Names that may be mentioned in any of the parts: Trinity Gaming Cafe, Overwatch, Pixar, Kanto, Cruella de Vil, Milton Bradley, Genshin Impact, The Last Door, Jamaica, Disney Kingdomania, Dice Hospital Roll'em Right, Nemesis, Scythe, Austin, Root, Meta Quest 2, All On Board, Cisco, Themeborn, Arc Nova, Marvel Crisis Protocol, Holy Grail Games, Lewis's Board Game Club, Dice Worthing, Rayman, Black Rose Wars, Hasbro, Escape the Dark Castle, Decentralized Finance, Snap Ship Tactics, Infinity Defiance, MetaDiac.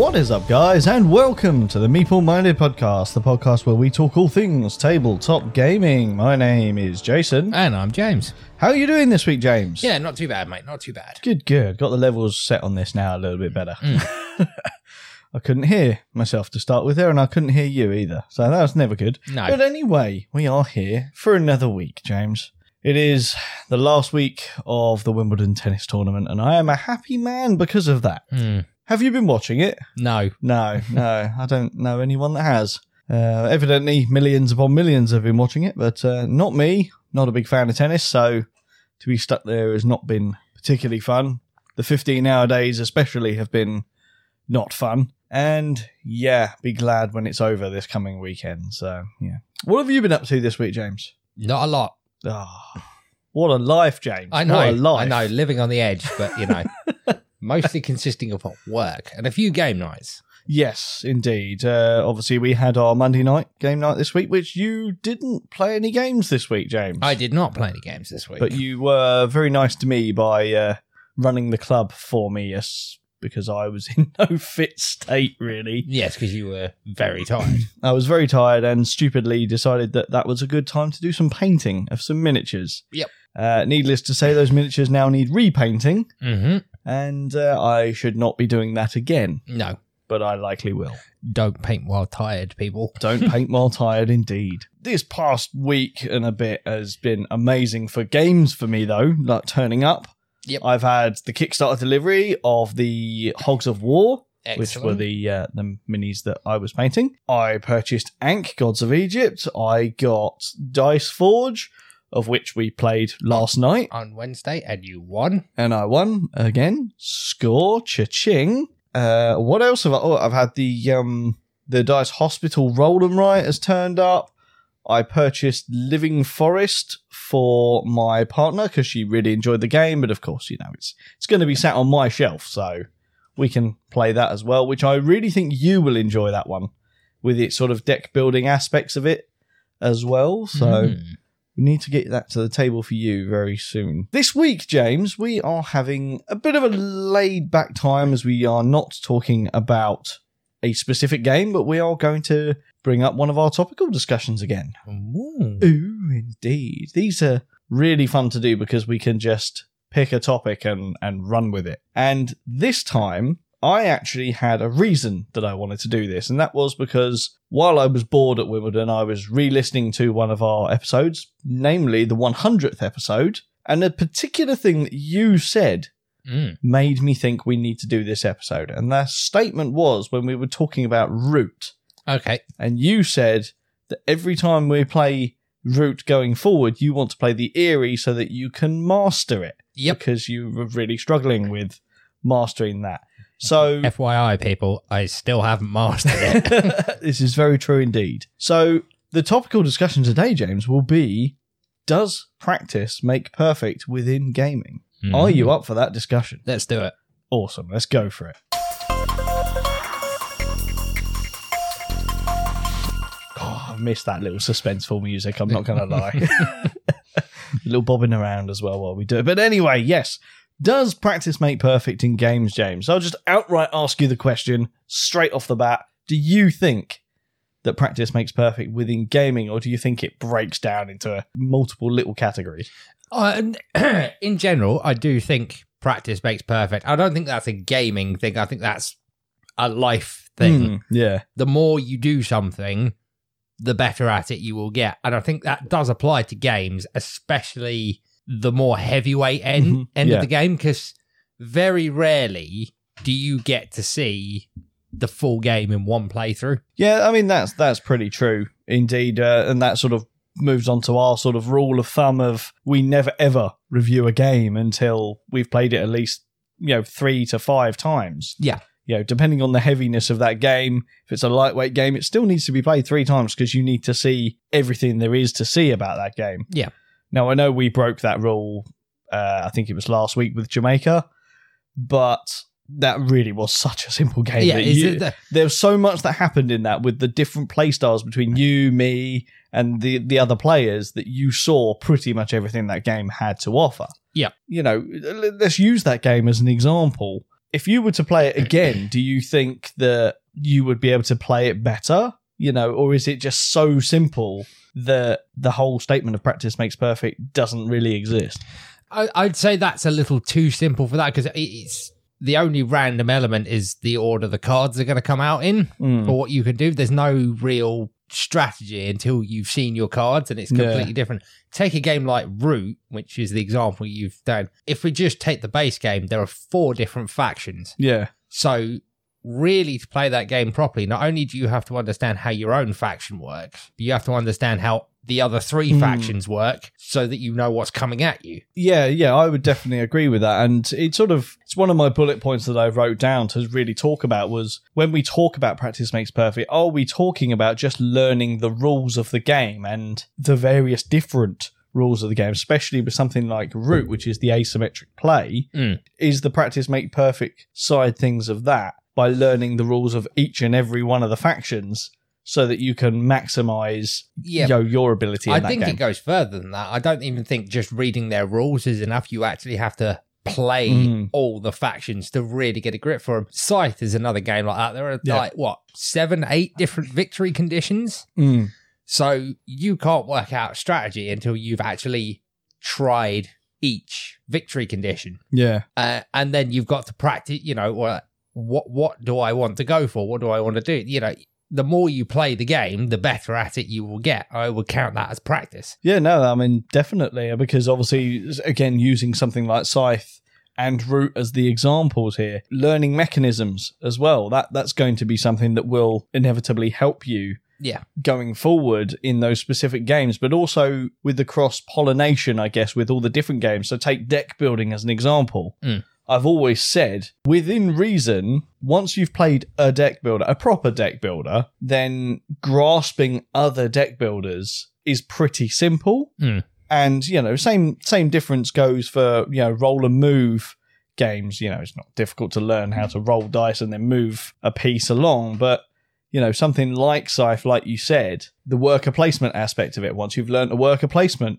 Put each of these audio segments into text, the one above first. What is up, guys, and welcome to the Meeple Minded Podcast, the podcast where we talk all things tabletop gaming. My name is Jason. And I'm James. How are you doing this week, James? Yeah, not too bad, mate. Not too bad. Good, good. Got the levels set on this now a little bit better. I couldn't hear myself to start with there, and I couldn't hear you either. So that was never good. No. But anyway, we are here for another week, James. It is the last week of the Wimbledon Tennis Tournament, and I am a happy man because of that. Mm. Have you been watching it? No. No. I don't know anyone that has. Evidently, millions upon millions have been watching it, but not me. Not a big fan of tennis, so to be stuck there has not been particularly fun. The 15-hour days especially have been not fun. And, yeah, be glad when it's over this coming weekend. So, yeah. What have you been up to this week, James? Not a lot. Oh, what a life, James. I know. What a life. I know, living on the edge, but, you know. Mostly consisting of work and a few game nights. Yes, indeed. Obviously, we had our Monday night game night this week, which you didn't play any games this week, James. I did not play any games this week. But you were very nice to me by running the club for me, yes, because I was in no fit state, really. Yes, because you were very tired. I was very tired and stupidly decided that that was a good time to do some painting of some miniatures. Yep. Needless to say, those miniatures now need repainting. Mm-hmm. And I should not be doing that again. No. But I likely will. Don't paint while tired, people. Don't paint while tired, indeed. This past week and a bit has been amazing for games for me, though, like turning up. Yep. I've had the Kickstarter delivery of the Hogs of War, Excellent. Which were the minis that I was painting. I purchased Ankh Gods of Egypt. I got Dice Forge, of which we played last night. On Wednesday, and you won. And I won again. Score, cha-ching. What else have I... Oh, I've had the Dice Hospital Roll'em Right has turned up. I purchased Living Forest for my partner because she really enjoyed the game, but of course, you know, it's going to be sat on my shelf, so we can play that as well, which I really think you will enjoy that one with its sort of deck-building aspects of it as well, so... Mm. We need to get that to the table for you very soon. This week, James, we are having a bit of a laid-back time as we are not talking about a specific game, but we are going to bring up one of our topical discussions again. Ooh, indeed. These are really fun to do because we can just pick a topic and run with it. And this time, I actually had a reason that I wanted to do this, and that was because... While I was bored at Wimbledon, I was re-listening to one of our episodes, namely the 100th episode, and a particular thing that you said made me think we need to do this episode. And that statement was when we were talking about Root. Okay. And you said that every time we play Root going forward, you want to play the Eyrie so that you can master it. Yep. Because you were really struggling with mastering that. So, FYI, people, I still haven't mastered it. This is very true indeed. So, the topical discussion today, James, will be, does practice make perfect within gaming? Mm. Are you up for that discussion? Let's do it. Awesome. Let's go for it. Oh, I missed that little suspenseful music. I'm not going to lie. A little bobbing around as well while we do it. But anyway, yes. Does practice make perfect in games, James? I'll just outright ask you the question straight off the bat. Do you think that practice makes perfect within gaming, or do you think it breaks down into multiple little categories? In general, I do think practice makes perfect. I don't think that's a gaming thing. I think that's a life thing. Mm, yeah. The more you do something, the better at it you will get. And I think that does apply to games, especially... the more heavyweight end of the game, because very rarely do you get to see the full game in one playthrough. Yeah, I mean, that's pretty true indeed. And that sort of moves on to our sort of rule of thumb of we never, ever review a game until we've played it at least, you know, 3 to 5 times. Yeah. You know, depending on the heaviness of that game, if it's a lightweight game, it still needs to be played 3 times because you need to see everything there is to see about that game. Yeah. Now, I know we broke that rule, I think it was last week with Jamaica, but that really was such a simple game. Yeah, there was so much that happened in that with the different playstyles between you, me, and the other players that you saw pretty much everything that game had to offer. Yeah. You know, let's use that game as an example. If you were to play it again, do you think that you would be able to play it better? You know, or is it just so simple that the whole statement of practice makes perfect doesn't really exist? I'd say that's a little too simple for that, because it's the only random element is the order the cards are going to come out in for what you can do. There's no real strategy until you've seen your cards, and it's completely different. Take a game like Root, which is the example you've done. If we just take the base game, there are 4 different factions. Yeah. So really, to play that game properly, not only do you have to understand how your own faction works, but you have to understand how the other 3 factions work, so that you know what's coming at you. Yeah, I would definitely agree with that. And it's one of my bullet points that I wrote down to really talk about was, when we talk about practice makes perfect, are we talking about just learning the rules of the game and the various different rules of the game, especially with something like Root, which is the asymmetric play, is the practice make perfect side things of that, by learning the rules of each and every one of the factions, so that you can maximize your ability in that game. I think it goes further than that. I don't even think just reading their rules is enough. You actually have to play all the factions to really get a grip for them. Scythe is another game like that. There are 7, 8 different victory conditions. So you can't work out strategy until you've actually tried each victory condition. Yeah. And then you've got to practice, you know, what do I want to go for? What do I want to do? You know, the more you play the game, the better at it you will get. I would count that as practice. Yeah, no, I mean, definitely. Because obviously, again, using something like Scythe and Root as the examples here, learning mechanisms as well, that's going to be something that will inevitably help you going forward in those specific games, but also with the cross-pollination, I guess, with all the different games. So take deck building as an example. I've always said, within reason, once you've played a deck builder, a proper deck builder, then grasping other deck builders is pretty simple. And, you know, same difference goes for, you know, roll and move games. You know, it's not difficult to learn how to roll dice and then move a piece along, but, you know, something like Scythe, like you said, the worker placement aspect of it, once you've learned a worker placement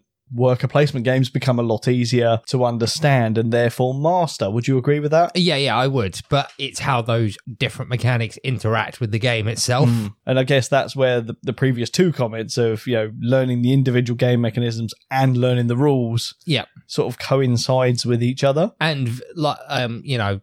games become a lot easier to understand and therefore master. Would you agree with that? Yeah, I would. But it's how those different mechanics interact with the game itself. And I guess that's where the previous 2 comments of, you know, learning the individual game mechanisms and learning the rules sort of coincides with each other. And, like, you know,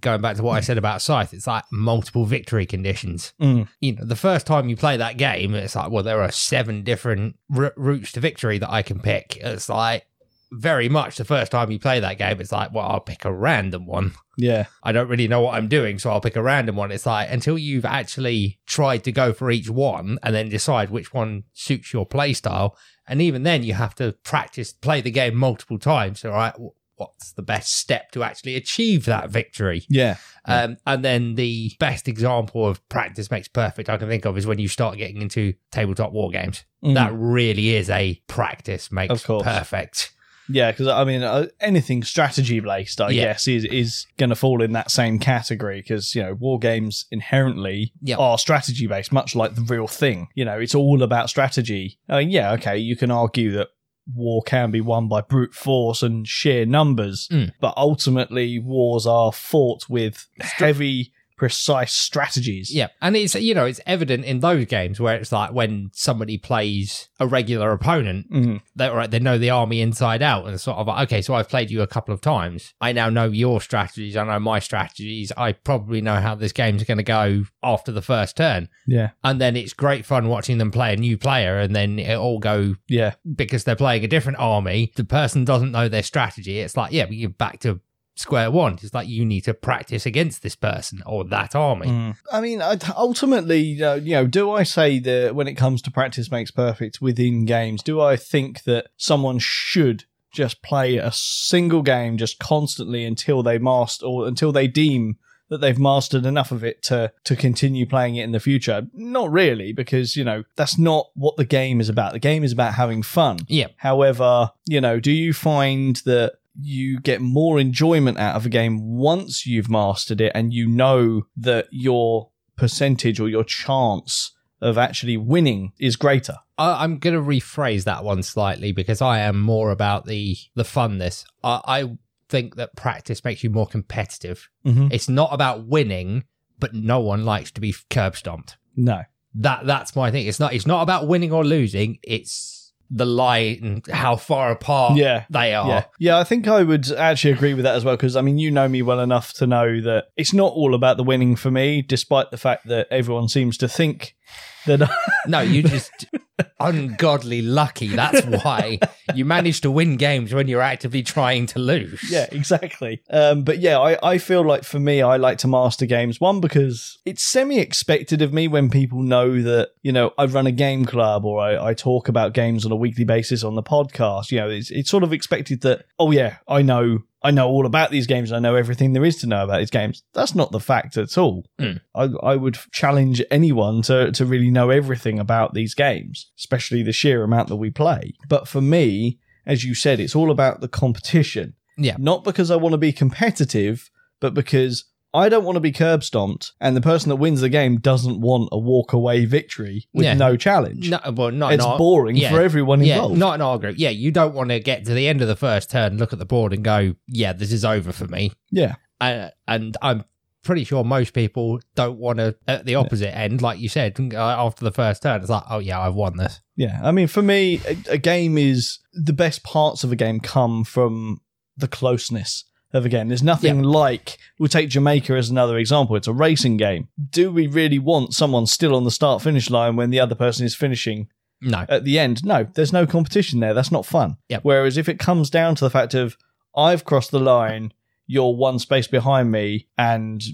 going back to what I said about Scythe, it's like multiple victory conditions. You know, the first time you play that game, it's like, well, there are 7 different routes to victory that I can pick. It's like, very much the first time you play that game, it's like, well, I'll pick a random one. Yeah. I don't really know what I'm doing, so I'll pick a random one. It's like, until you've actually tried to go for each one and then decide which one suits your play style. And even then, you have to practice, play the game multiple times. All right, what's the best step to actually achieve that victory? Yeah. And then the best example of practice makes perfect I can think of is when you start getting into tabletop war games. That really is a practice makes perfect. Yeah, because, I mean, anything strategy-based, I guess, is going to fall in that same category because, you know, war games inherently are strategy-based, much like the real thing. You know, it's all about strategy. I mean, yeah, okay, you can argue that war can be won by brute force and sheer numbers, but ultimately wars are fought with heavy, precise strategies. Yeah, and it's, you know, it's evident in those games where it's like when somebody plays a regular opponent, they know the army inside out, and sort of like, okay, so I've played you a couple of times. I now know your strategies. I know my strategies. I probably know how this game's going to go after the first turn. Yeah, and then it's great fun watching them play a new player, and then it all go because they're playing a different army. The person doesn't know their strategy. It's like but you're back to square one. It's like you need to practice against this person or that army. I mean, ultimately, you know, do I say that when it comes to practice makes perfect within games, do I think that someone should just play a single game just constantly until they master or until they deem that they've mastered enough of it to continue playing it in the future? Not really, because, you know, that's not what the game is about. The game is about having fun. Yeah. However, you know, do you find that you get more enjoyment out of a game once you've mastered it and you know that your percentage or your chance of actually winning is greater? I'm going to rephrase that one slightly because I am more about the funness. I think that practice makes you more competitive. Mm-hmm. It's not about winning, but no one likes to be curb stomped. No. That's my thing. It's not about winning or losing. It's the lie and how far apart they are. Yeah, I think I would actually agree with that as well, because, I mean, you know me well enough to know that it's not all about the winning for me, despite the fact that everyone seems to think that... No, you're just ungodly lucky. That's why you manage to win games when you're actively trying to lose. Yeah, exactly. But yeah, I feel like for me, I like to master games. One, because it's semi-expected of me when people know that, you know, I run a game club or I talk about games on a weekly basis on the podcast. You know, it's sort of expected that, oh yeah, I know all about these games and I know everything there is to know about these games. That's not the fact at all. Mm. I would challenge anyone to really know everything about these games, especially the sheer amount that we play. But for me, as you said, it's all about the competition. Yeah. Not because I want to be competitive, but because I don't want to be curb stomped, and the person that wins the game doesn't want a walk away victory with no challenge. No, well, it's boring for everyone involved. Not in our group. Yeah, you don't want to get to the end of the first turn, look at the board, and go, "Yeah, this is over for me." Yeah, and I'm pretty sure most people don't want to at the opposite end, like you said, after the first turn. It's like, "Oh yeah, I've won this." Yeah, I mean, for me, a game is the best parts of a game come from the closeness of a game. There's nothing like, we'll take Jamaica as another example. It's a racing game. Do we really want someone still on the start-finish line when the other person is finishing at the end? No, there's no competition there. That's not fun. Yep. Whereas if it comes down to the fact of, I've crossed the line, you're one space behind me, and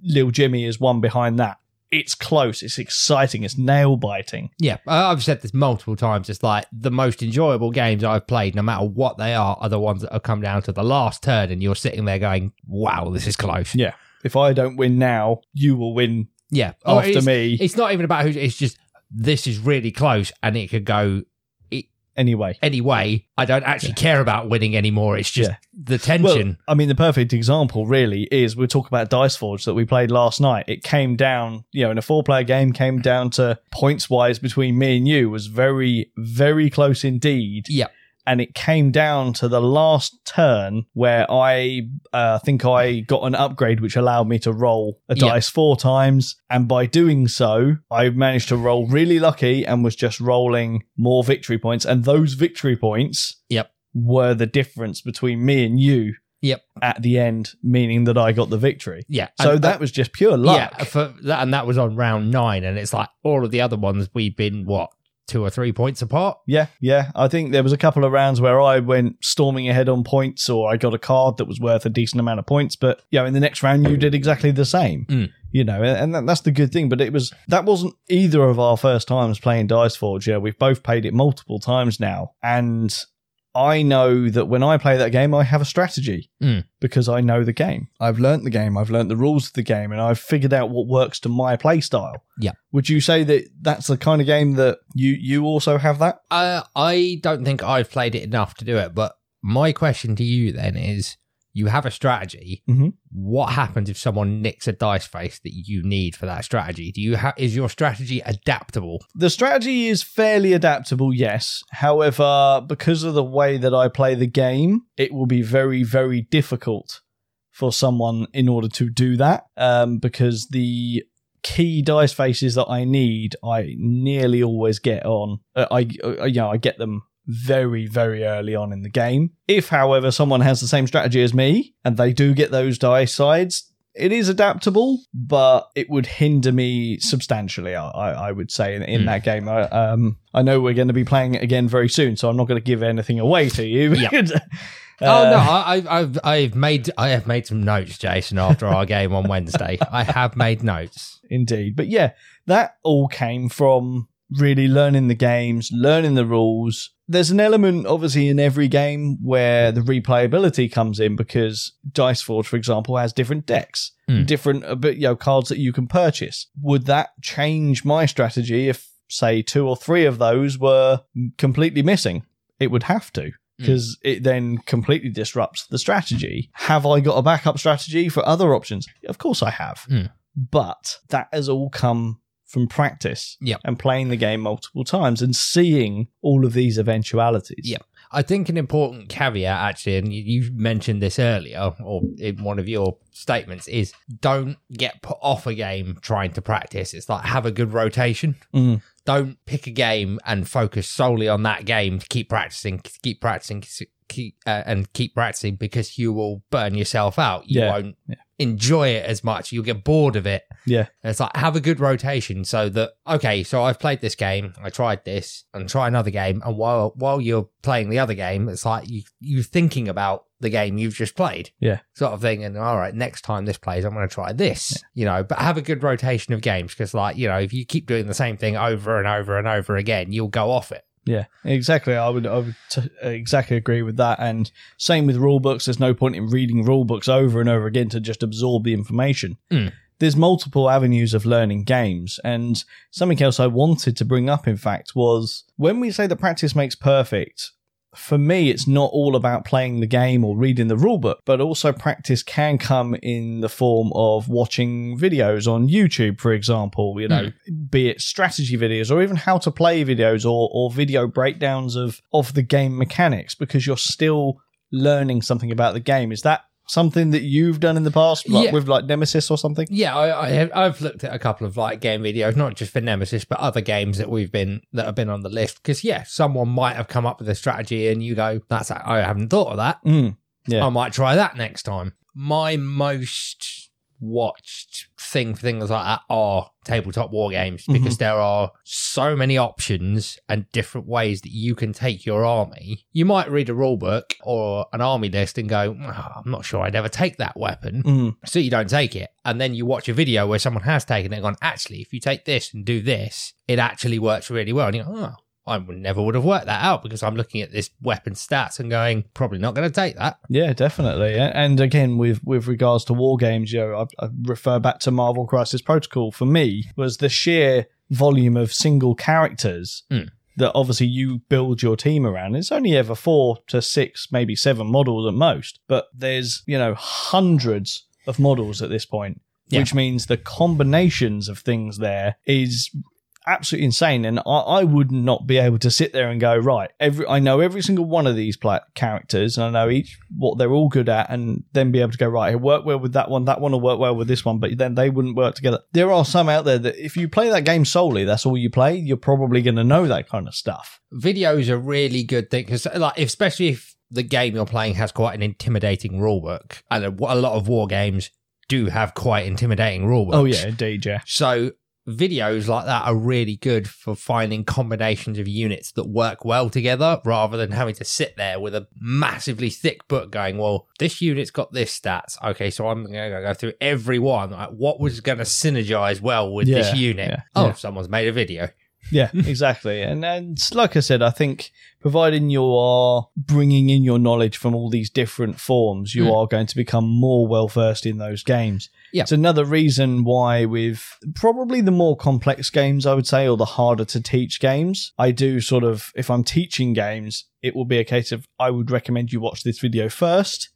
Lil Jimmy is one behind that. It's close, it's exciting, it's nail-biting. Yeah, I've said this multiple times. It's like the most enjoyable games I've played, no matter what they are the ones that have come down to the last turn and you're sitting there going, wow, this is close. Yeah, if I don't win now, you will win after me. It's not even about who, it's just this is really close and it could go... Anyway, I don't actually care about winning anymore. It's just the tension. Well, I mean, the perfect example really is, we'll talk about Dice Forge that we played last night. It came down, you know, in a four-player game, came down to points-wise between me and you. It was very, very close indeed. Yeah. And it came down to the last turn where I think I got an upgrade which allowed me to roll a dice 4 times. And by doing so, I managed to roll really lucky and was just rolling more victory points. And those victory points were the difference between me and you at the end, meaning that I got the victory. Yeah. So and that was just pure luck. Yeah, and that was on round 9. And it's like all of the other ones we've been, 2 or 3 points apart. Yeah. I think there was a couple of rounds where I went storming ahead on points, or I got a card that was worth a decent amount of points. But yeah, in the next round, you did exactly the same. Mm. You know, and that's the good thing. But that wasn't either of our first times playing Dice Forge. Yeah, we've both played it multiple times now, and I know that when I play that game, I have a strategy because I know the game. I've learnt the game. I've learnt the rules of the game, and I've figured out what works to my play style. Yeah. Would you say that that's the kind of game that you also have that? I don't think I've played it enough to do it, but my question to you then is, you have a strategy. Mm-hmm. What happens if someone nicks a dice face that you need for that strategy? Is your strategy adaptable? The strategy is fairly adaptable, yes. However, because of the way that I play the game, it will be very, very difficult for someone in order to do that, because the key dice faces that I need, I nearly always get on. I get them very, very early on in the game. If, however, someone has the same strategy as me and they do get those dice sides, it is adaptable, but it would hinder me substantially, I would say, in that game. I know we're going to be playing it again very soon, so I'm not going to give anything away to you. Yep. Oh no, I have made some notes, Jason, after our game on Wednesday. I have made notes. Indeed. But yeah, that all came from really learning the games, learning the rules. There's an element, obviously, in every game where the replayability comes in, because Dice Forge, for example, has different decks, different cards that you can purchase. Would that change my strategy if, say, 2 or 3 of those were completely missing? It would have to, because it then completely disrupts the strategy. Have I got a backup strategy for other options? Of course I have, but that has all come from practice and playing the game multiple times and seeing all of these eventualities. Yeah, I think an important caveat, actually, and you mentioned this earlier or in one of your statements, is don't get put off a game trying to practice. It's like, have a good rotation. Mm. Don't pick a game and focus solely on that game to keep practicing, because you will burn yourself out. You won't enjoy it as much. You'll get bored of it. Yeah. And it's like, have a good rotation so that, okay, so I've played this game, I tried this, and try another game. And while you're playing the other game, it's like you're thinking about the game you've just played. Yeah. Sort of thing. And all right, next time this plays, I'm going to try this, you know, but have a good rotation of games, because like, you know, if you keep doing the same thing over and over and over again, you'll go off it. Yeah, exactly. I would exactly agree with that. And same with rule books. There's no point in reading rule books over and over again to just absorb the information. Mm. There's multiple avenues of learning games. And something else I wanted to bring up, in fact, was when we say that practice makes perfect, for me, it's not all about playing the game or reading the rule book, but also practice can come in the form of watching videos on YouTube, for example, you know, be it strategy videos or even how to play videos or video breakdowns of the game mechanics, because you're still learning something about the game. Is that something that you've done in the past, like with like Nemesis or something? Yeah, I've looked at a couple of like game videos, not just for Nemesis, but other games that have been on the list. Because someone might have come up with a strategy, and you go, "That's I haven't thought of that. I might try that next time." My most watched thing for things like that are tabletop war games, because there are so many options and different ways that you can take your army. You might read a rule book or an army list and go, I'm not sure I'd ever take that weapon. So you don't take it. And then you watch a video where someone has taken it and gone, actually, if you take this and do this, it actually works really well. And you go, I never would have worked that out, because I'm looking at this weapon stats and going, probably not going to take that. Yeah, definitely. And again, with regards to war games, you know, I refer back to Marvel Crisis Protocol. For me, was the sheer volume of single characters that obviously you build your team around. It's only ever 4 to 6, maybe 7 models at most, but there's, you know, hundreds of models at this point, which means the combinations of things there is absolutely insane. And I would not be able to sit there and go, right, I know every single one of these characters, and I know each what they're all good at, and then be able to go, right, it worked well with that one will work well with this one, but then they wouldn't work together. There are some out there that if you play that game solely, that's all you play, you're probably going to know that kind of stuff. Videos are really good thing, because like, especially if the game you're playing has quite an intimidating rulebook, and a lot of war games do have quite intimidating rulebooks. Oh yeah, indeed, yeah. So videos like that are really good for finding combinations of units that work well together, rather than having to sit there with a massively thick book going, well, this unit's got this stats. Okay, so I'm going to go through every one. Like, what was going to synergize well with this unit? Yeah, someone's made a video. Yeah, exactly. And like I said, I think providing you are bringing in your knowledge from all these different forms, you are going to become more well-versed in those games. Yeah. It's another reason why with probably the more complex games, I would say, or the harder to teach games, I do sort of, if I'm teaching games, it will be a case of I would recommend you watch this video first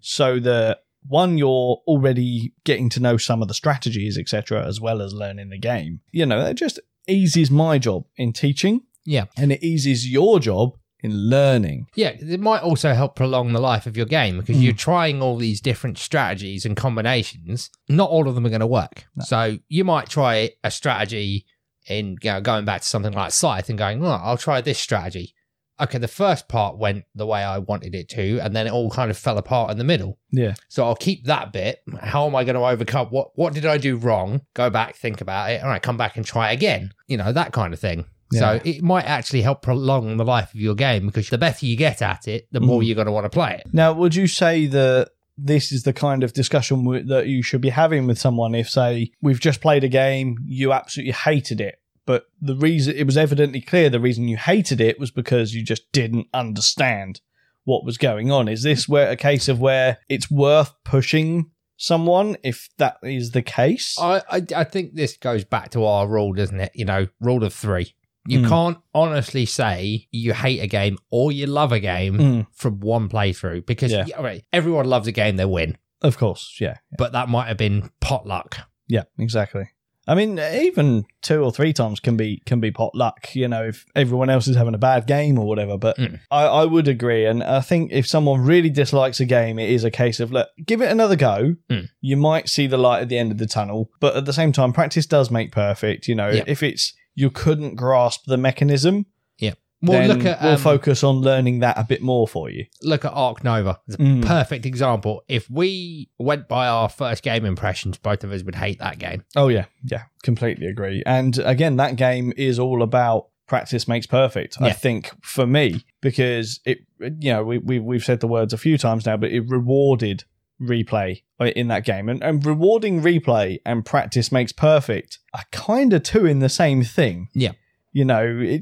so that, one, you're already getting to know some of the strategies, etc., as well as learning the game. You know, it just eases my job in teaching. Yeah. And it eases your job in learning. Yeah, it might also help prolong the life of your game, because you're trying all these different strategies and combinations. Not all of them are going to work. No. So you might try a strategy in, you know, going back to something like Scythe and going, I'll try this strategy. Okay, the first part went the way I wanted it to, and then it all kind of fell apart in the middle. Yeah. So I'll keep that bit. How am I going to overcome? What did I do wrong? Go back, think about it. All right, come back and try again. You know, that kind of thing. Yeah. So it might actually help prolong the life of your game, because the better you get at it, the more you're going to want to play it. Now, would you say that this is the kind of discussion that you should be having with someone if, say, we've just played a game, you absolutely hated it, but the reason it was evidently clear the reason you hated it was because you just didn't understand what was going on? Is this where a case of where it's worth pushing someone if that is the case? I think this goes back to our rule, doesn't it? You know, rule of 3. You can't honestly say you hate a game or you love a game from one playthrough, because everyone loves a game they win. Of course, yeah. But that might have been potluck. Yeah, exactly. I mean, even two or three times can be pot luck, you know, if everyone else is having a bad game or whatever. But I would agree. And I think if someone really dislikes a game, it is a case of, look, give it another go. You might see the light at the end of the tunnel. But at the same time, practice does make perfect. You know, if it's you couldn't grasp the mechanism, we'll focus on learning that a bit more for you. Look at Arc Nova. It's a perfect example. If we went by our first game impressions, both of us would hate that game. Oh, yeah. Yeah, completely agree. And again, that game is all about practice makes perfect, I think, for me, because it, you know, we've said the words a few times now, but it rewarded replay in that game. And rewarding replay and practice makes perfect are kind of two in the same thing. Yeah. You know,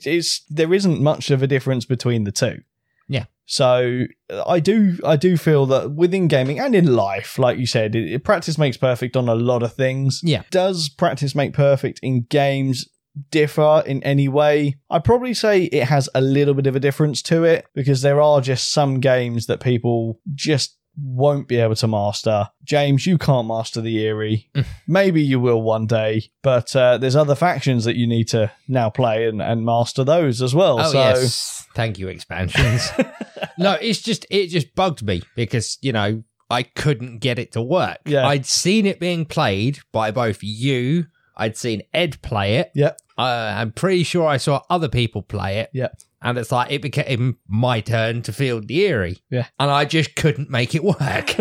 there isn't much of a difference between the two. Yeah. So I do feel that within gaming and in life, like you said, practice makes perfect on a lot of things. Yeah. Does practice make perfect in games differ in any way? I'd probably say it has a little bit of a difference to it, because there are just some games that people just won't be able to master. James, you can't master the Eyrie. Maybe you will one day, but there's other factions that you need to now play and master those as well. Oh, so yes. Thank you, expansions. No, it just bugged me because, you know, I couldn't get it to work. Yeah. I'd seen it being played by both you, I'd seen Ed play it. Yep. I'm pretty sure I saw other people play it. Yep. And it's like, it became my turn to field the Eyrie. Yeah. And I just couldn't make it work.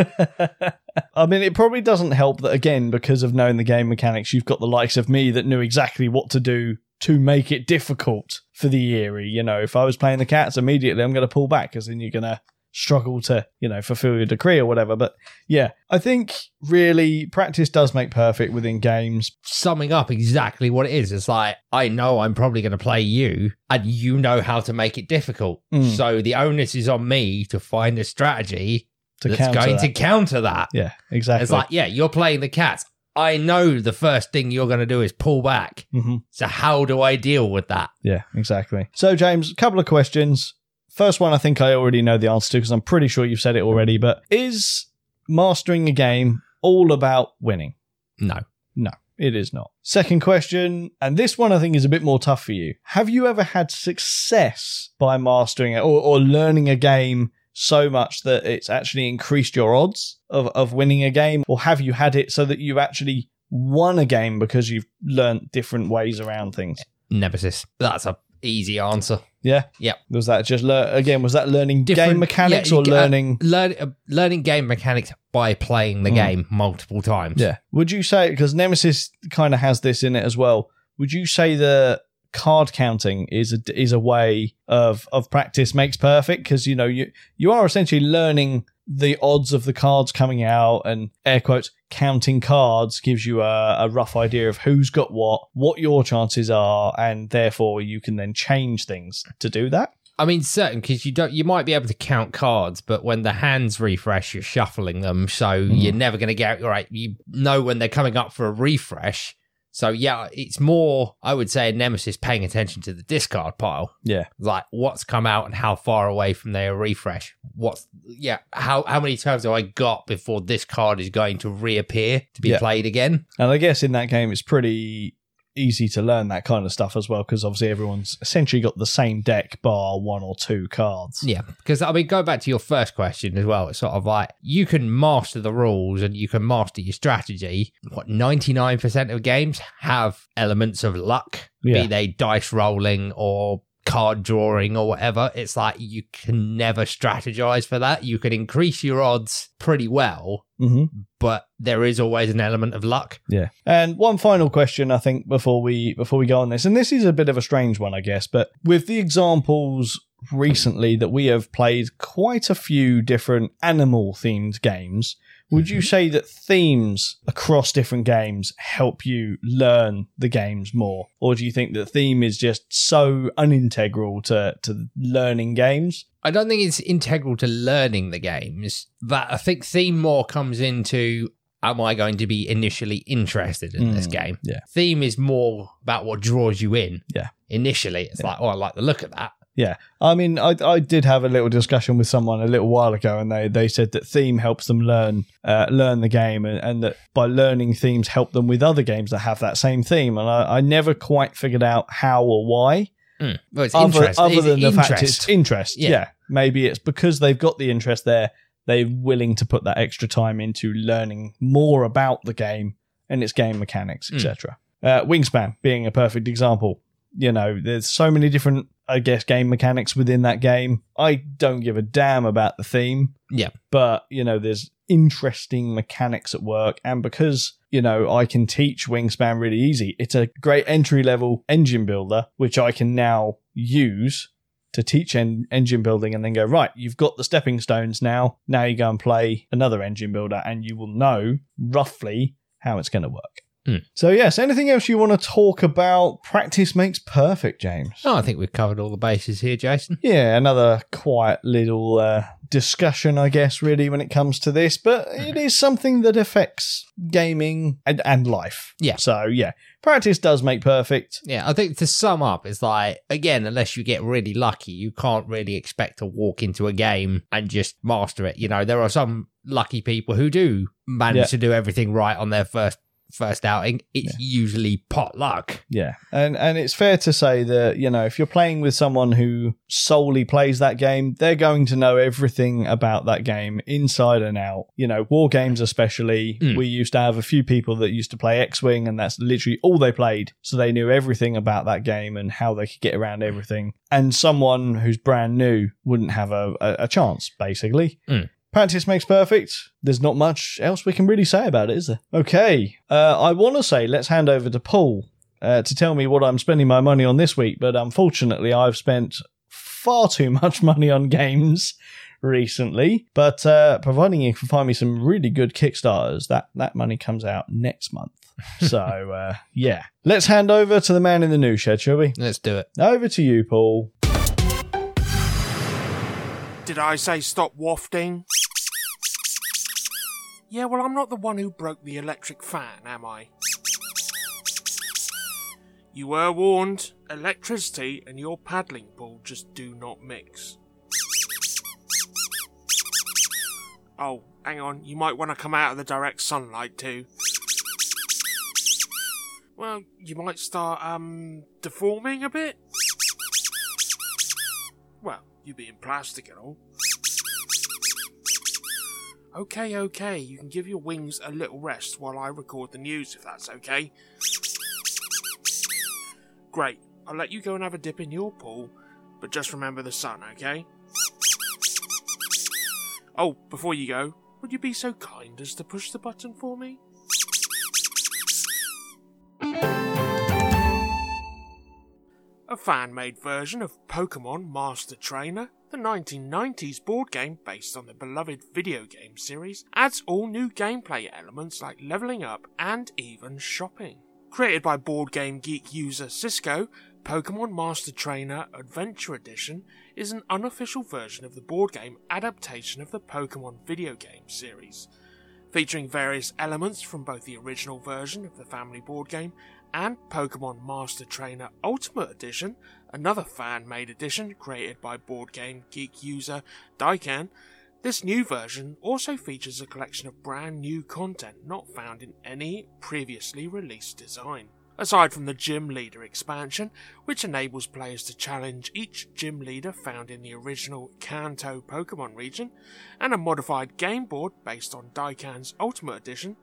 I mean, it probably doesn't help that, again, because of knowing the game mechanics, you've got the likes of me that knew exactly what to do to make it difficult for the Eyrie. You know, if I was playing the cats, immediately I'm going to pull back, because then you're going to struggle to, you know, fulfill your decree or whatever. But yeah, I think really practice does make perfect within games. Summing up exactly what it is, it's like, I know I'm probably going to play you, and you know how to make it difficult. So the onus is on me to find a strategy that's going to counter that. Yeah, exactly. It's like, yeah, you're playing the cats. I know the first thing you're going to do is pull back. So how do I deal with that? Yeah, exactly. So James, a couple of questions. First one, I think I already know the answer to, because I'm pretty sure you've said it already, but is mastering a game all about winning? No. No, it is not. Second question, and this one I think is a bit more tough for you. Have you ever had success by mastering it or learning a game so much that it's actually increased your odds of winning a game? Or have you had it so that you've actually won a game because you've learned different ways around things? Nemesis. That's a easy answer. Yeah? Yeah. Was that just, was that learning different game mechanics or learning... learning game mechanics by playing the game multiple times. Yeah. Would you say, because Nemesis kind of has this in it as well, would you say the card counting is a way of practice makes perfect? Because, you know, you are essentially learning the odds of the cards coming out, and air quotes, counting cards gives you a rough idea of who's got what your chances are, and therefore you can then change things to do that. I mean, certain, because you might be able to count cards, but when the hands refresh, you're shuffling them, so you're never going to get right. You know when they're coming up for a refresh. So, yeah, it's more, I would say, Nemesis paying attention to the discard pile. Yeah. Like, what's come out and how far away from their refresh? How many turns have I got before this card is going to reappear to be played again? And I guess in that game, it's pretty easy to learn that kind of stuff as well, because obviously everyone's essentially got the same deck bar one or two cards. Yeah, because I mean, go back to your first question as well, it's sort of like, you can master the rules and you can master your strategy. 99% of games have elements of luck, be they dice rolling or card drawing or whatever. It's like, you can never strategize for that. You can increase your odds pretty well, but there is always an element of luck. Yeah. And one final question, I think, before we go on this, and this is a bit of a strange one, I guess, but with the examples recently that we have played quite a few different animal themed games, would you say that themes across different games help you learn the games more? Or do you think that theme is just so unintegral to learning games? I don't think it's integral to learning the games. That I think theme more comes into, am I going to be initially interested in this game? Yeah. Theme is more about what draws you in. Yeah. Initially, it's like, oh, I like the look of that. Yeah. I mean, I did have a little discussion with someone a little while ago, and they said that theme helps them learn the game, and that by learning themes help them with other games that have that same theme. And I never quite figured out how or why. Mm. Well, it's interest. Other than the fact it's interest. Yeah. Maybe it's because they've got the interest there, they're willing to put that extra time into learning more about the game and its game mechanics, etc. Wingspan being a perfect example. You know, there's so many different, I guess, game mechanics within that game. I don't give a damn about the theme. Yeah. But, you know, there's interesting mechanics at work. And because, you know, I can teach Wingspan really easy, it's a great entry-level engine builder, which I can now use to teach engine building and then go, right, you've got the stepping stones now. Now you go and play another engine builder and you will know roughly how it's going to work. Mm. So, yes, anything else you want to talk about? Practice makes perfect, James. Oh, I think we've covered all the bases here, Jason. Yeah, another quiet little discussion, I guess, really, when it comes to this. But it is something that affects gaming and life. Yeah. So, yeah, practice does make perfect. Yeah, I think to sum up, it's like, again, unless you get really lucky, you can't really expect to walk into a game and just master it. You know, there are some lucky people who do manage to do everything right on their first outing. It's usually potluck. Yeah. And it's fair to say that, you know, if you're playing with someone who solely plays that game, they're going to know everything about that game inside and out. You know, war games especially, we used to have a few people that used to play X-Wing, and that's literally all they played. So they knew everything about that game and how they could get around everything. And someone who's brand new wouldn't have a chance, basically. Mm. Practice makes perfect. There's not much else we can really say about it, is there? Okay. I want to say let's hand over to Paul to tell me what I'm spending my money on this week, but unfortunately I've spent far too much money on games recently. But providing you can find me some really good Kickstarters, that money comes out next month. So, yeah. Let's hand over to the man in the news shed, shall we? Let's do it. Over to you, Paul. Did I say stop wafting? Yeah, well, I'm not the one who broke the electric fan, am I? You were warned. Electricity and your paddling pool just do not mix. Oh, hang on. You might want to come out of the direct sunlight too. Well, you might start, deforming a bit? Well, you being plastic and all. Okay, you can give your wings a little rest while I record the news, if that's okay. Great, I'll let you go and have a dip in your pool, but just remember the sun, okay? Oh, before you go, would you be so kind as to push the button for me? A fan-made version of Pokemon Master Trainer, the 1990s board game based on the beloved video game series, adds all new gameplay elements like leveling up and even shopping. Created by Board Game Geek user Cisco, Pokemon Master Trainer Adventure Edition is an unofficial version of the board game adaptation of the Pokemon video game series, featuring various elements from both the original version of the family board game and Pokemon Master Trainer Ultimate Edition, another fan-made edition created by Board Game Geek user Daikan. This new version also features a collection of brand new content not found in any previously released design. Aside from the Gym Leader expansion, which enables players to challenge each Gym Leader found in the original Kanto Pokemon region, and a modified game board based on Daikan's Ultimate Edition,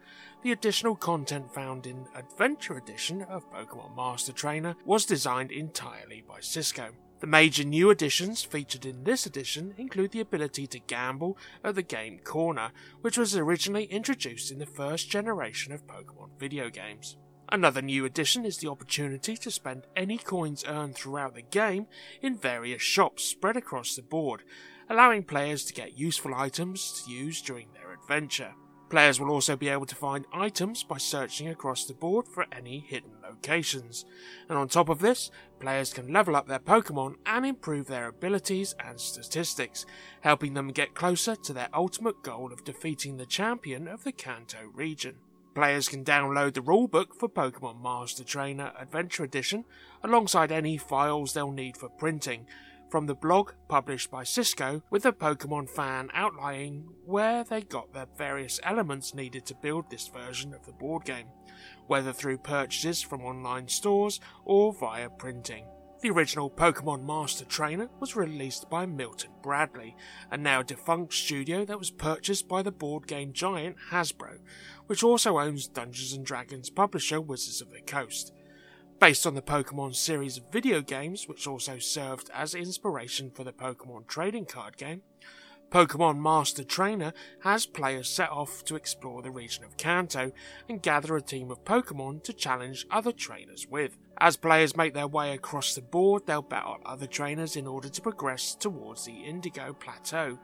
the additional content found in Adventure Edition of Pokemon Master Trainer was designed entirely by Cisco. The major new additions featured in this edition include the ability to gamble at the game corner, which was originally introduced in the first generation of Pokemon video games. Another new addition is the opportunity to spend any coins earned throughout the game in various shops spread across the board, allowing players to get useful items to use during their adventure. Players will also be able to find items by searching across the board for any hidden locations. And on top of this, players can level up their Pokemon and improve their abilities and statistics, helping them get closer to their ultimate goal of defeating the champion of the Kanto region. Players can download the rulebook for Pokemon Master Trainer Adventure Edition alongside any files they'll need for printing, from the blog published by Cisco with a Pokemon fan outlining where they got the various elements needed to build this version of the board game, whether through purchases from online stores or via printing. The original Pokemon Master Trainer was released by Milton Bradley, a now defunct studio that was purchased by the board game giant Hasbro, which also owns Dungeons & Dragons publisher Wizards of the Coast. Based on the Pokemon series of video games, which also served as inspiration for the Pokemon trading card game, Pokemon Master Trainer has players set off to explore the region of Kanto and gather a team of Pokemon to challenge other trainers with. As players make their way across the board, they'll battle other trainers in order to progress towards the Indigo Plateau,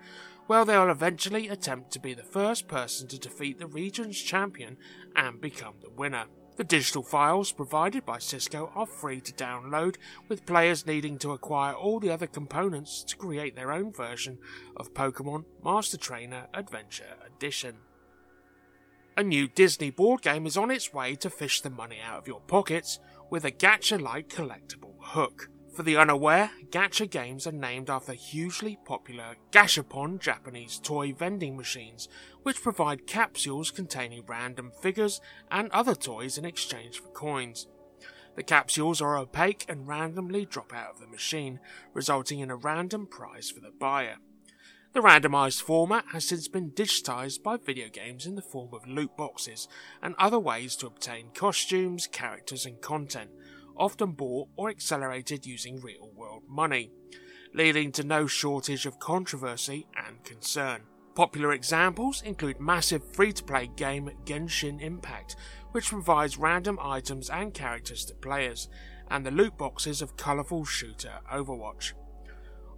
where they'll eventually attempt to be the first person to defeat the region's champion and become the winner. The digital files provided by Cisco are free to download, with players needing to acquire all the other components to create their own version of Pokemon Master Trainer Adventure Edition. A new Disney board game is on its way to fish the money out of your pockets with a gacha-like collectible hook. For the unaware, gacha games are named after hugely popular gashapon Japanese toy vending machines, which provide capsules containing random figures and other toys in exchange for coins. The capsules are opaque and randomly drop out of the machine, resulting in a random prize for the buyer. The randomised format has since been digitised by video games in the form of loot boxes and other ways to obtain costumes, characters and content, often bought or accelerated using real-world money, leading to no shortage of controversy and concern. Popular examples include massive free-to-play game Genshin Impact, which provides random items and characters to players, and the loot boxes of colourful shooter Overwatch.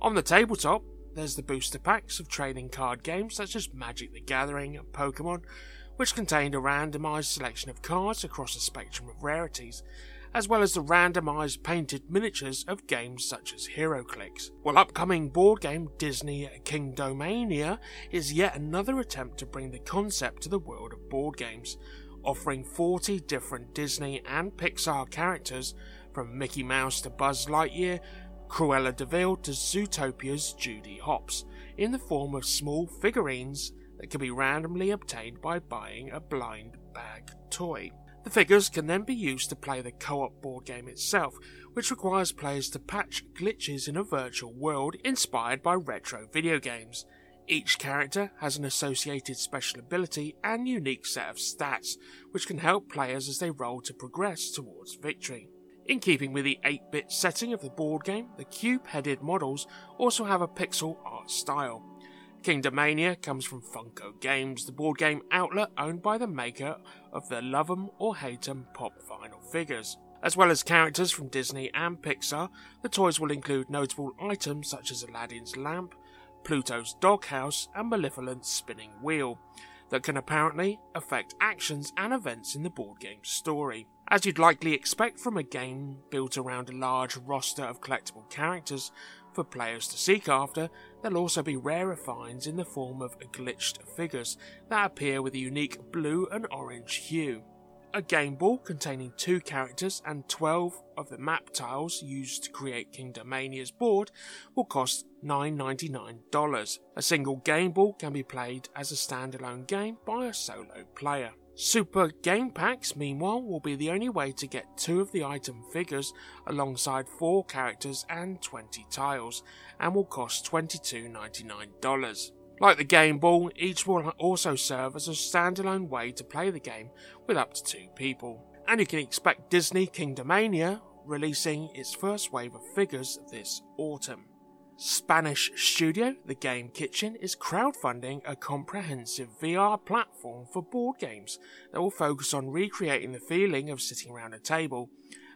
On the tabletop, there's the booster packs of trading card games such as Magic the Gathering and Pokemon, which contained a randomised selection of cards across a spectrum of rarities, as well as the randomised painted miniatures of games such as HeroClix. While upcoming board game Disney Kingdomania is yet another attempt to bring the concept to the world of board games, offering 40 different Disney and Pixar characters, from Mickey Mouse to Buzz Lightyear, Cruella de Vil to Zootopia's Judy Hopps, in the form of small figurines that can be randomly obtained by buying a blind bag toy. The figures can then be used to play the co-op board game itself, which requires players to patch glitches in a virtual world inspired by retro video games. Each character has an associated special ability and unique set of stats, which can help players as they roll to progress towards victory. In keeping with the 8-bit setting of the board game, the cube-headed models also have a pixel art style. Kingdomania comes from Funko Games, the board game outlet owned by the maker of the Love 'em or Hate 'em pop vinyl figures. As well as characters from Disney and Pixar, the toys will include notable items such as Aladdin's lamp, Pluto's doghouse, and Maleficent's spinning wheel, that can apparently affect actions and events in the board game's story. As you'd likely expect from a game built around a large roster of collectible characters for players to seek after, there'll also be rarer finds in the form of glitched figures that appear with a unique blue and orange hue. A game ball containing 2 characters and 12 of the map tiles used to create Kingdomania's board will cost $9.99. A single game ball can be played as a standalone game by a solo player. Super Game Packs, meanwhile, will be the only way to get 2 of the item figures alongside 4 characters and 20 tiles, and will cost $22.99. Like the Game Ball, each will also serve as a standalone way to play the game with up to 2 people. And you can expect Disney Kingdomania releasing its first wave of figures this autumn. Spanish studio The Game Kitchen is crowdfunding a comprehensive VR platform for board games that will focus on recreating the feeling of sitting around a table,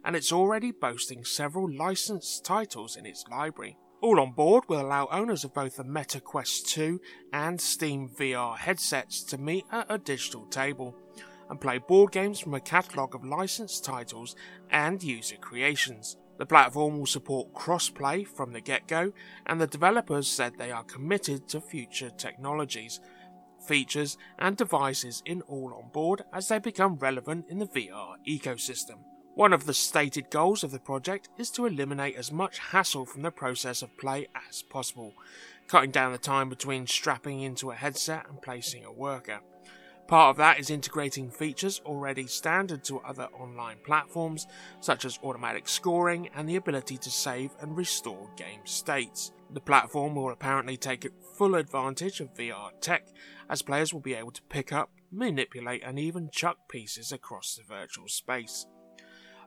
and it's already boasting several licensed titles in its library. All On Board will allow owners of both the Meta Quest 2 and Steam VR headsets to meet at a digital table and play board games from a catalogue of licensed titles and user creations. The platform will support cross-play from the get-go, and the developers said they are committed to future technologies, features and devices in All On Board as they become relevant in the VR ecosystem. One of the stated goals of the project is to eliminate as much hassle from the process of play as possible, cutting down the time between strapping into a headset and placing a worker. Part of that is integrating features already standard to other online platforms, such as automatic scoring and the ability to save and restore game states. The platform will apparently take full advantage of VR tech, as players will be able to pick up, manipulate and even chuck pieces across the virtual space.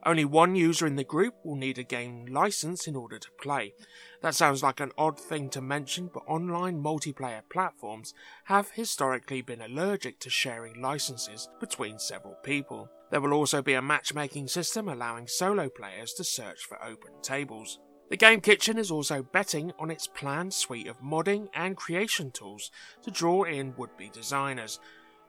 Only one user in the group will need a game license in order to play. That sounds like an odd thing to mention, but online multiplayer platforms have historically been allergic to sharing licenses between several people. There will also be a matchmaking system allowing solo players to search for open tables. The Game Kitchen is also betting on its planned suite of modding and creation tools to draw in would-be designers.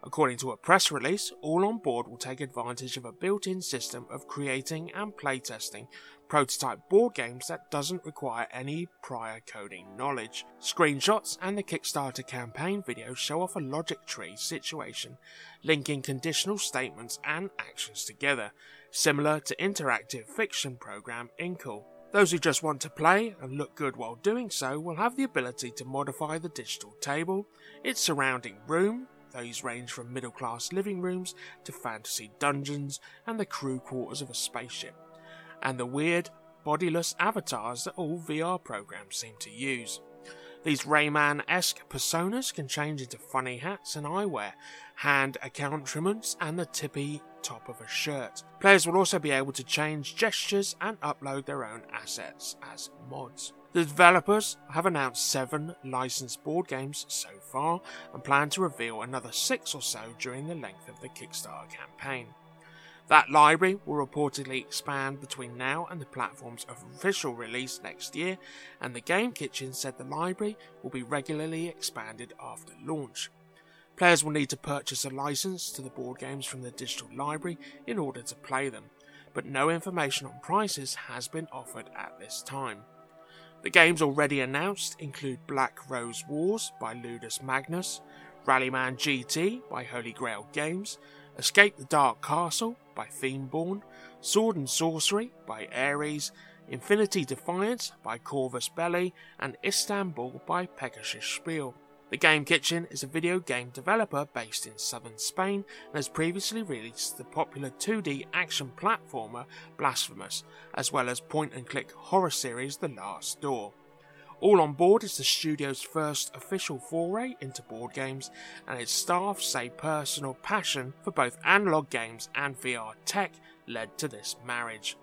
According to a press release, All On Board will take advantage of a built-in system of creating and playtesting prototype board games that doesn't require any prior coding knowledge. Screenshots and the Kickstarter campaign video show off a logic tree situation, linking conditional statements and actions together, similar to interactive fiction program Inkle. Those who just want to play and look good while doing so will have the ability to modify the digital table, its surrounding room. Those range from middle-class living rooms to fantasy dungeons and the crew quarters of a spaceship, and the weird, bodiless avatars that all VR programs seem to use. These Rayman-esque personas can change into funny hats and eyewear, hand accoutrements and the tippy top of a shirt. Players will also be able to change gestures and upload their own assets as mods. The developers have announced 7 licensed board games so far and plan to reveal another 6 or so during the length of the Kickstarter campaign. That library will reportedly expand between now and the platform's official release next year, and the Game Kitchen said the library will be regularly expanded after launch. Players will need to purchase a license to the board games from the digital library in order to play them, but no information on prices has been offered at this time. The games already announced include Black Rose Wars by Ludus Magnus, Rallyman GT by Holy Grail Games, Escape the Dark Castle by Themeborn, Sword and Sorcery by Eyrie, Infinity Defiance by Corvus Belli, and Istanbul by Pegasus Spiel. The Game Kitchen is a video game developer based in southern Spain and has previously released the popular 2D action platformer Blasphemous, as well as point-and-click horror series The Last Door. All On Board is the studio's first official foray into board games, and its staff say personal passion for both analog games and VR tech led to this marriage.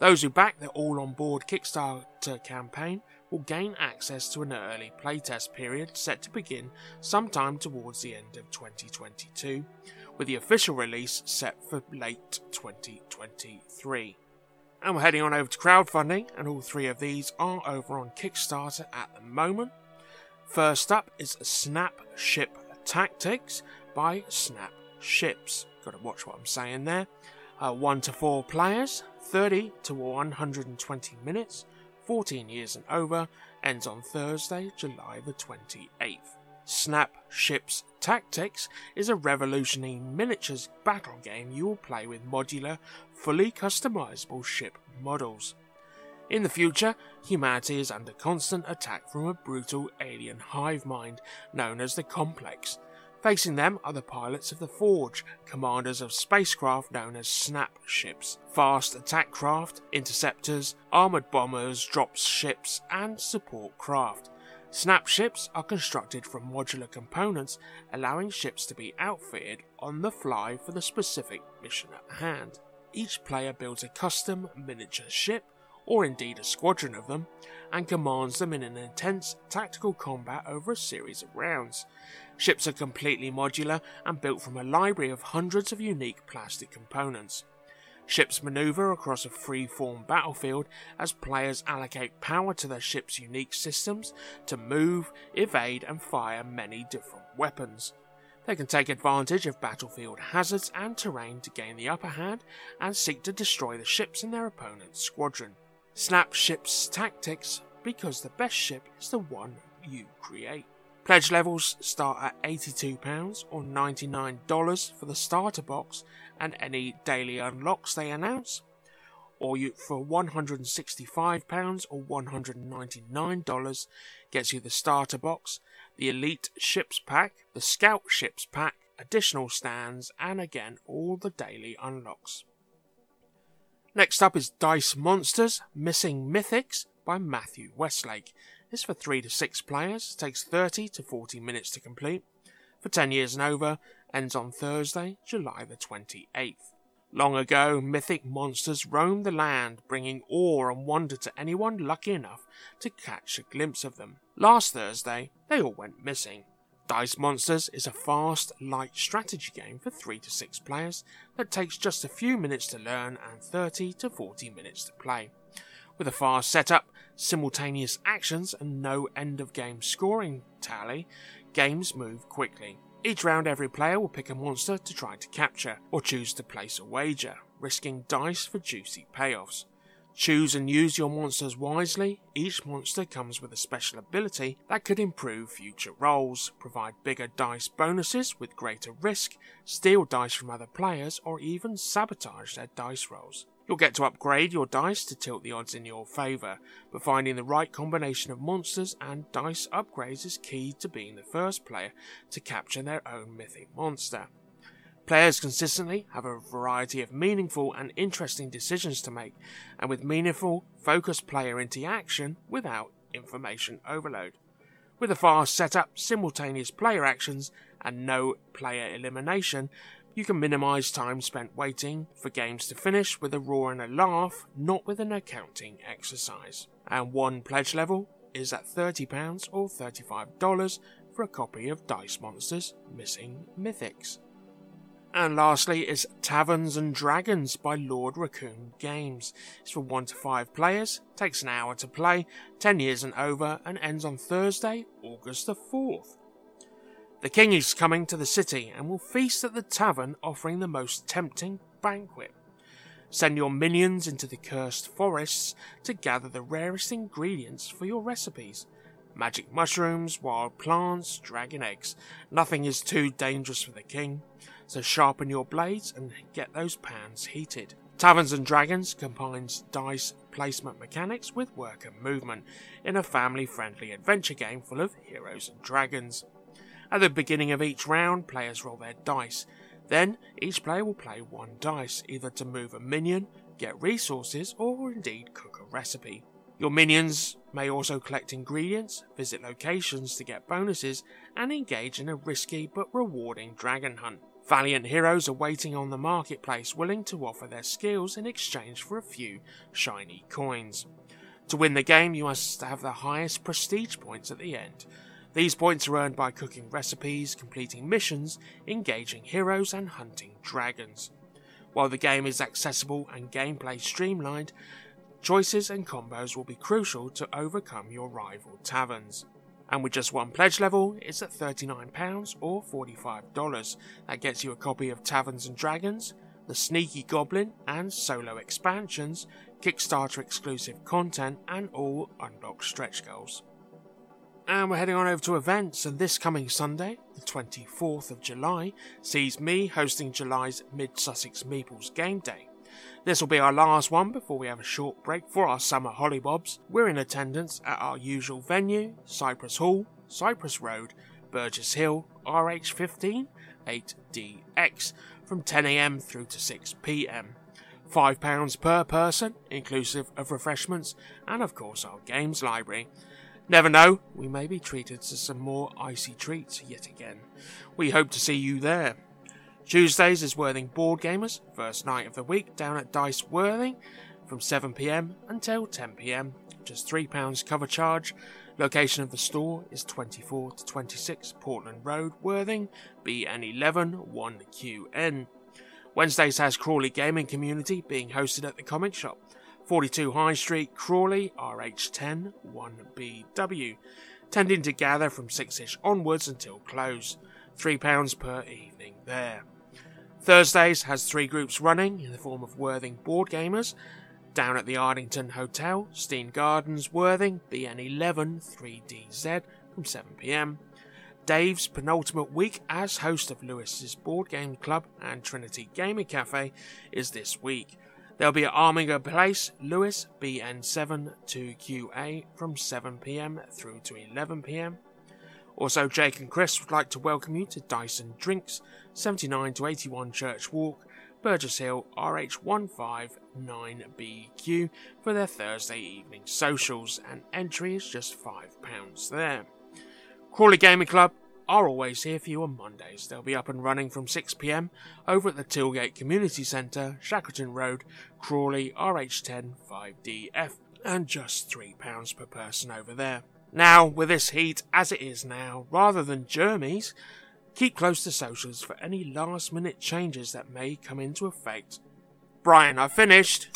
Those who back the All On Board Kickstarter campaign will gain access to an early playtest period set to begin sometime towards the end of 2022, with the official release set for late 2023. And we're heading on over to crowdfunding, and all 3 of these are over on Kickstarter at the moment. First up is Snap Ship Tactics by Snap Ships. Gotta watch what I'm saying there. 1 to 4 players, 30 to 120 minutes, 14 years and over, ends on Thursday, July the 28th. Snap Ships Tactics is a revolutionary miniatures battle game you will play with modular, fully customizable ship models. In the future, humanity is under constant attack from a brutal alien hive mind known as the Complex. Facing them are the pilots of the Forge, commanders of spacecraft known as Snap Ships, fast attack craft, interceptors, armoured bombers, drop ships and support craft. Snap Ships are constructed from modular components, allowing ships to be outfitted on the fly for the specific mission at hand. Each player builds a custom miniature ship, or indeed a squadron of them, and commands them in an intense tactical combat over a series of rounds. Ships are completely modular and built from a library of hundreds of unique plastic components. Ships maneuver across a free-form battlefield as players allocate power to their ship's unique systems to move, evade and fire many different weapons. They can take advantage of battlefield hazards and terrain to gain the upper hand and seek to destroy the ships in their opponent's squadron. Snap Ships Tactics, because the best ship is the one you create. Pledge levels start at £82 or $99 for the starter box, and any daily unlocks they announce or you for £165 or $199 gets you the starter box, the Elite Ships Pack, the Scout Ships Pack, additional stands, and again all the daily unlocks. Next up is Dice Monsters Missing Mythics by Matthew Westlake. This is for 3 to 6 players, takes 30 to 40 minutes to complete, for 10 years and over, ends on Thursday, July the 28th. Long ago, mythic monsters roamed the land, bringing awe and wonder to anyone lucky enough to catch a glimpse of them. Last Thursday, they all went missing. Dice Monsters is a fast, light strategy game for 3 to 6 players that takes just a few minutes to learn and 30 to 40 minutes to play. With a fast setup, simultaneous actions and no end-of-game scoring tally, games move quickly. Each round, every player will pick a monster to try to capture, or choose to place a wager, risking dice for juicy payoffs. Choose and use your monsters wisely. Each monster comes with a special ability that could improve future rolls, provide bigger dice bonuses with greater risk, steal dice from other players, or even sabotage their dice rolls. You'll get to upgrade your dice to tilt the odds in your favour, but finding the right combination of monsters and dice upgrades is key to being the first player to capture their own mythic monster. Players consistently have a variety of meaningful and interesting decisions to make, and with meaningful, focused player interaction without information overload. With a fast setup, simultaneous player actions, and no player elimination, you can minimise time spent waiting for games to finish with a roar and a laugh, not with an accounting exercise. And one pledge level is at £30 or $35 for a copy of Dice Monsters Missing Mythics. And lastly is Taverns and Dragons by Lord Raccoon Games. It's for 1 to 5 players, takes an hour to play, 10 years and over, and ends on Thursday, August the 4th. The king is coming to the city and will feast at the tavern, offering the most tempting banquet. Send your minions into the cursed forests to gather the rarest ingredients for your recipes. Magic mushrooms, wild plants, dragon eggs. Nothing is too dangerous for the king, so sharpen your blades and get those pans heated. Taverns and Dragons combines dice placement mechanics with worker movement in a family-friendly adventure game full of heroes and dragons. At the beginning of each round, players roll their dice. Then, each player will play one dice, either to move a minion, get resources, or indeed cook a recipe. Your minions may also collect ingredients, visit locations to get bonuses, and engage in a risky but rewarding dragon hunt. Valiant heroes are waiting on the marketplace, willing to offer their skills in exchange for a few shiny coins. To win the game, you must have the highest prestige points at the end. These points are earned by cooking recipes, completing missions, engaging heroes, and hunting dragons. While the game is accessible and gameplay streamlined, choices and combos will be crucial to overcome your rival taverns. And with just one pledge level, it's at £39 or $45. That gets you a copy of Taverns and Dragons, The Sneaky Goblin, and solo expansions, Kickstarter exclusive content, and all unlocked stretch goals. And we're heading on over to events, and this coming Sunday, the 24th of July, sees me hosting July's Mid-Sussex Meeples Game Day. This will be our last one before we have a short break for our summer hollybobs. We're in attendance at our usual venue, Cypress Hall, Cypress Road, Burgess Hill, RH15 8DX, from 10 a.m. through to 6 p.m. £5 per person, inclusive of refreshments and of course our games library. Never know, we may be treated to some more icy treats yet again. We hope to see you there. Tuesdays is Worthing Board Gamers, first night of the week down at Dice Worthing from 7 p.m. until 10 p.m, just £3 cover charge. Location of the store is 24 to 26 Portland Road, Worthing, BN11 1QN. Wednesdays has Crawley Gaming Community being hosted at the Comic Shop, 42 High Street, Crawley, RH10 1BW, tending to gather from 6ish onwards until close, £3 per evening there. Thursdays has three groups running in the form of Worthing Board Gamers, down at the Ardington Hotel, Steen Gardens, Worthing, BN11 3DZ from 7 p.m, Dave's penultimate week as host of Lewis's Board Game Club and Trinity Gaming Cafe is this week. They'll be at Arminger Place, Lewis, BN7 to QA from 7pm through to 11pm. Also, Jake and Chris would like to welcome you to Dice and Drinks, 79 to 81 Church Walk, Burgess Hill, RH159BQ for their Thursday evening socials, and entry is just £5 there. Crawley Gaming Club are always here for you on Mondays. They'll be up and running from 6pm over at the Tilgate Community Centre, Shackleton Road, Crawley, RH10 5DF, and just £3 per person over there. Now, with this heat as it is now, rather than germies, keep close to socials for any last minute changes that may come into effect. Brian, I finished!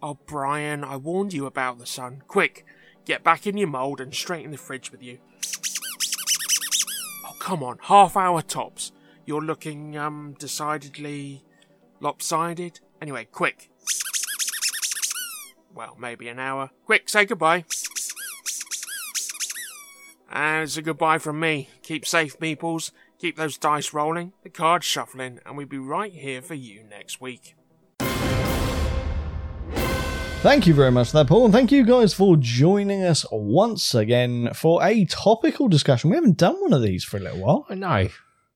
Oh, Brian, I warned you about the sun. Quick, get back in your mould and straight in the fridge with you. Oh, come on, half hour tops. You're looking, decidedly lopsided. Anyway, quick. Well, maybe an hour. Quick, say goodbye. And it's a goodbye from me. Keep safe, meeples. Keep those dice rolling, the cards shuffling, and we'll be right here for you next week. Thank you very much for that, Paul, and thank you guys for joining us once again for a topical discussion. We haven't done one of these for a little while. I know.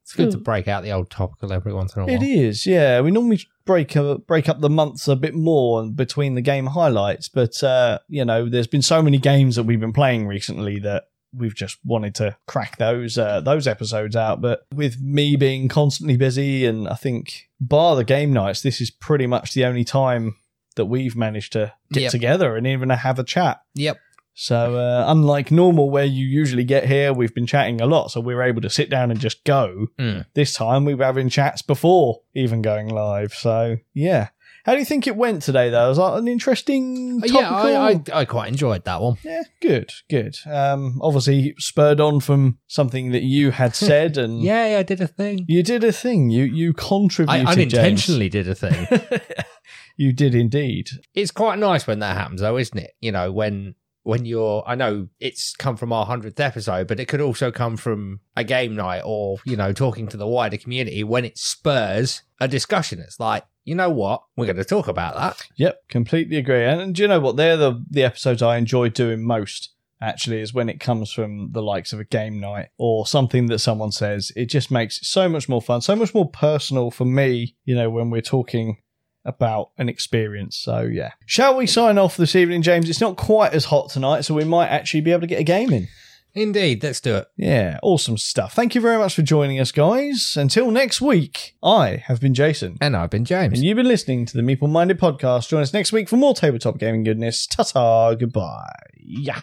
It's good to break out the old topical every once in a while. It is, yeah. We normally break up the months a bit more between the game highlights, but, you know, there's been so many games that we've been playing recently that we've just wanted to crack those episodes out. But with me being constantly busy, and I think bar the game nights, this is pretty much the only time that we've managed to get together and even have a chat. Yep. So unlike normal where you usually get here, we've been chatting a lot, so we were able to sit down and just go. This time we were having chats before even going live. So, yeah. How do you think it went today, though? Was that an interesting topical? Yeah, I quite enjoyed that one. Yeah, good. Obviously, spurred on from something that you had said. And yeah, I did a thing. You did a thing. You contributed, I unintentionally did a thing. You did indeed. It's quite nice when that happens, though, isn't it? You know, when you're, I know it's come from our 100th episode, but it could also come from a game night or, you know, talking to the wider community when it spurs a discussion. It's like, you know what? We're going to talk about that. Yep, completely agree. And do you know what? They're the episodes I enjoy doing most, actually, is when it comes from the likes of a game night or something that someone says. It just makes it so much more fun, so much more personal for me, you know, when we're talking about an experience. So yeah, shall we sign off this evening, James? It's not quite as hot tonight, so we might actually be able to get a game in. Indeed, let's do it. Yeah, awesome stuff. Thank you very much for joining us, guys. Until next week, I have been Jason. And I've been James. And you've been listening to the Meeple Minded Podcast. Join us next week for more tabletop gaming goodness. Ta-ta, goodbye. Yeah.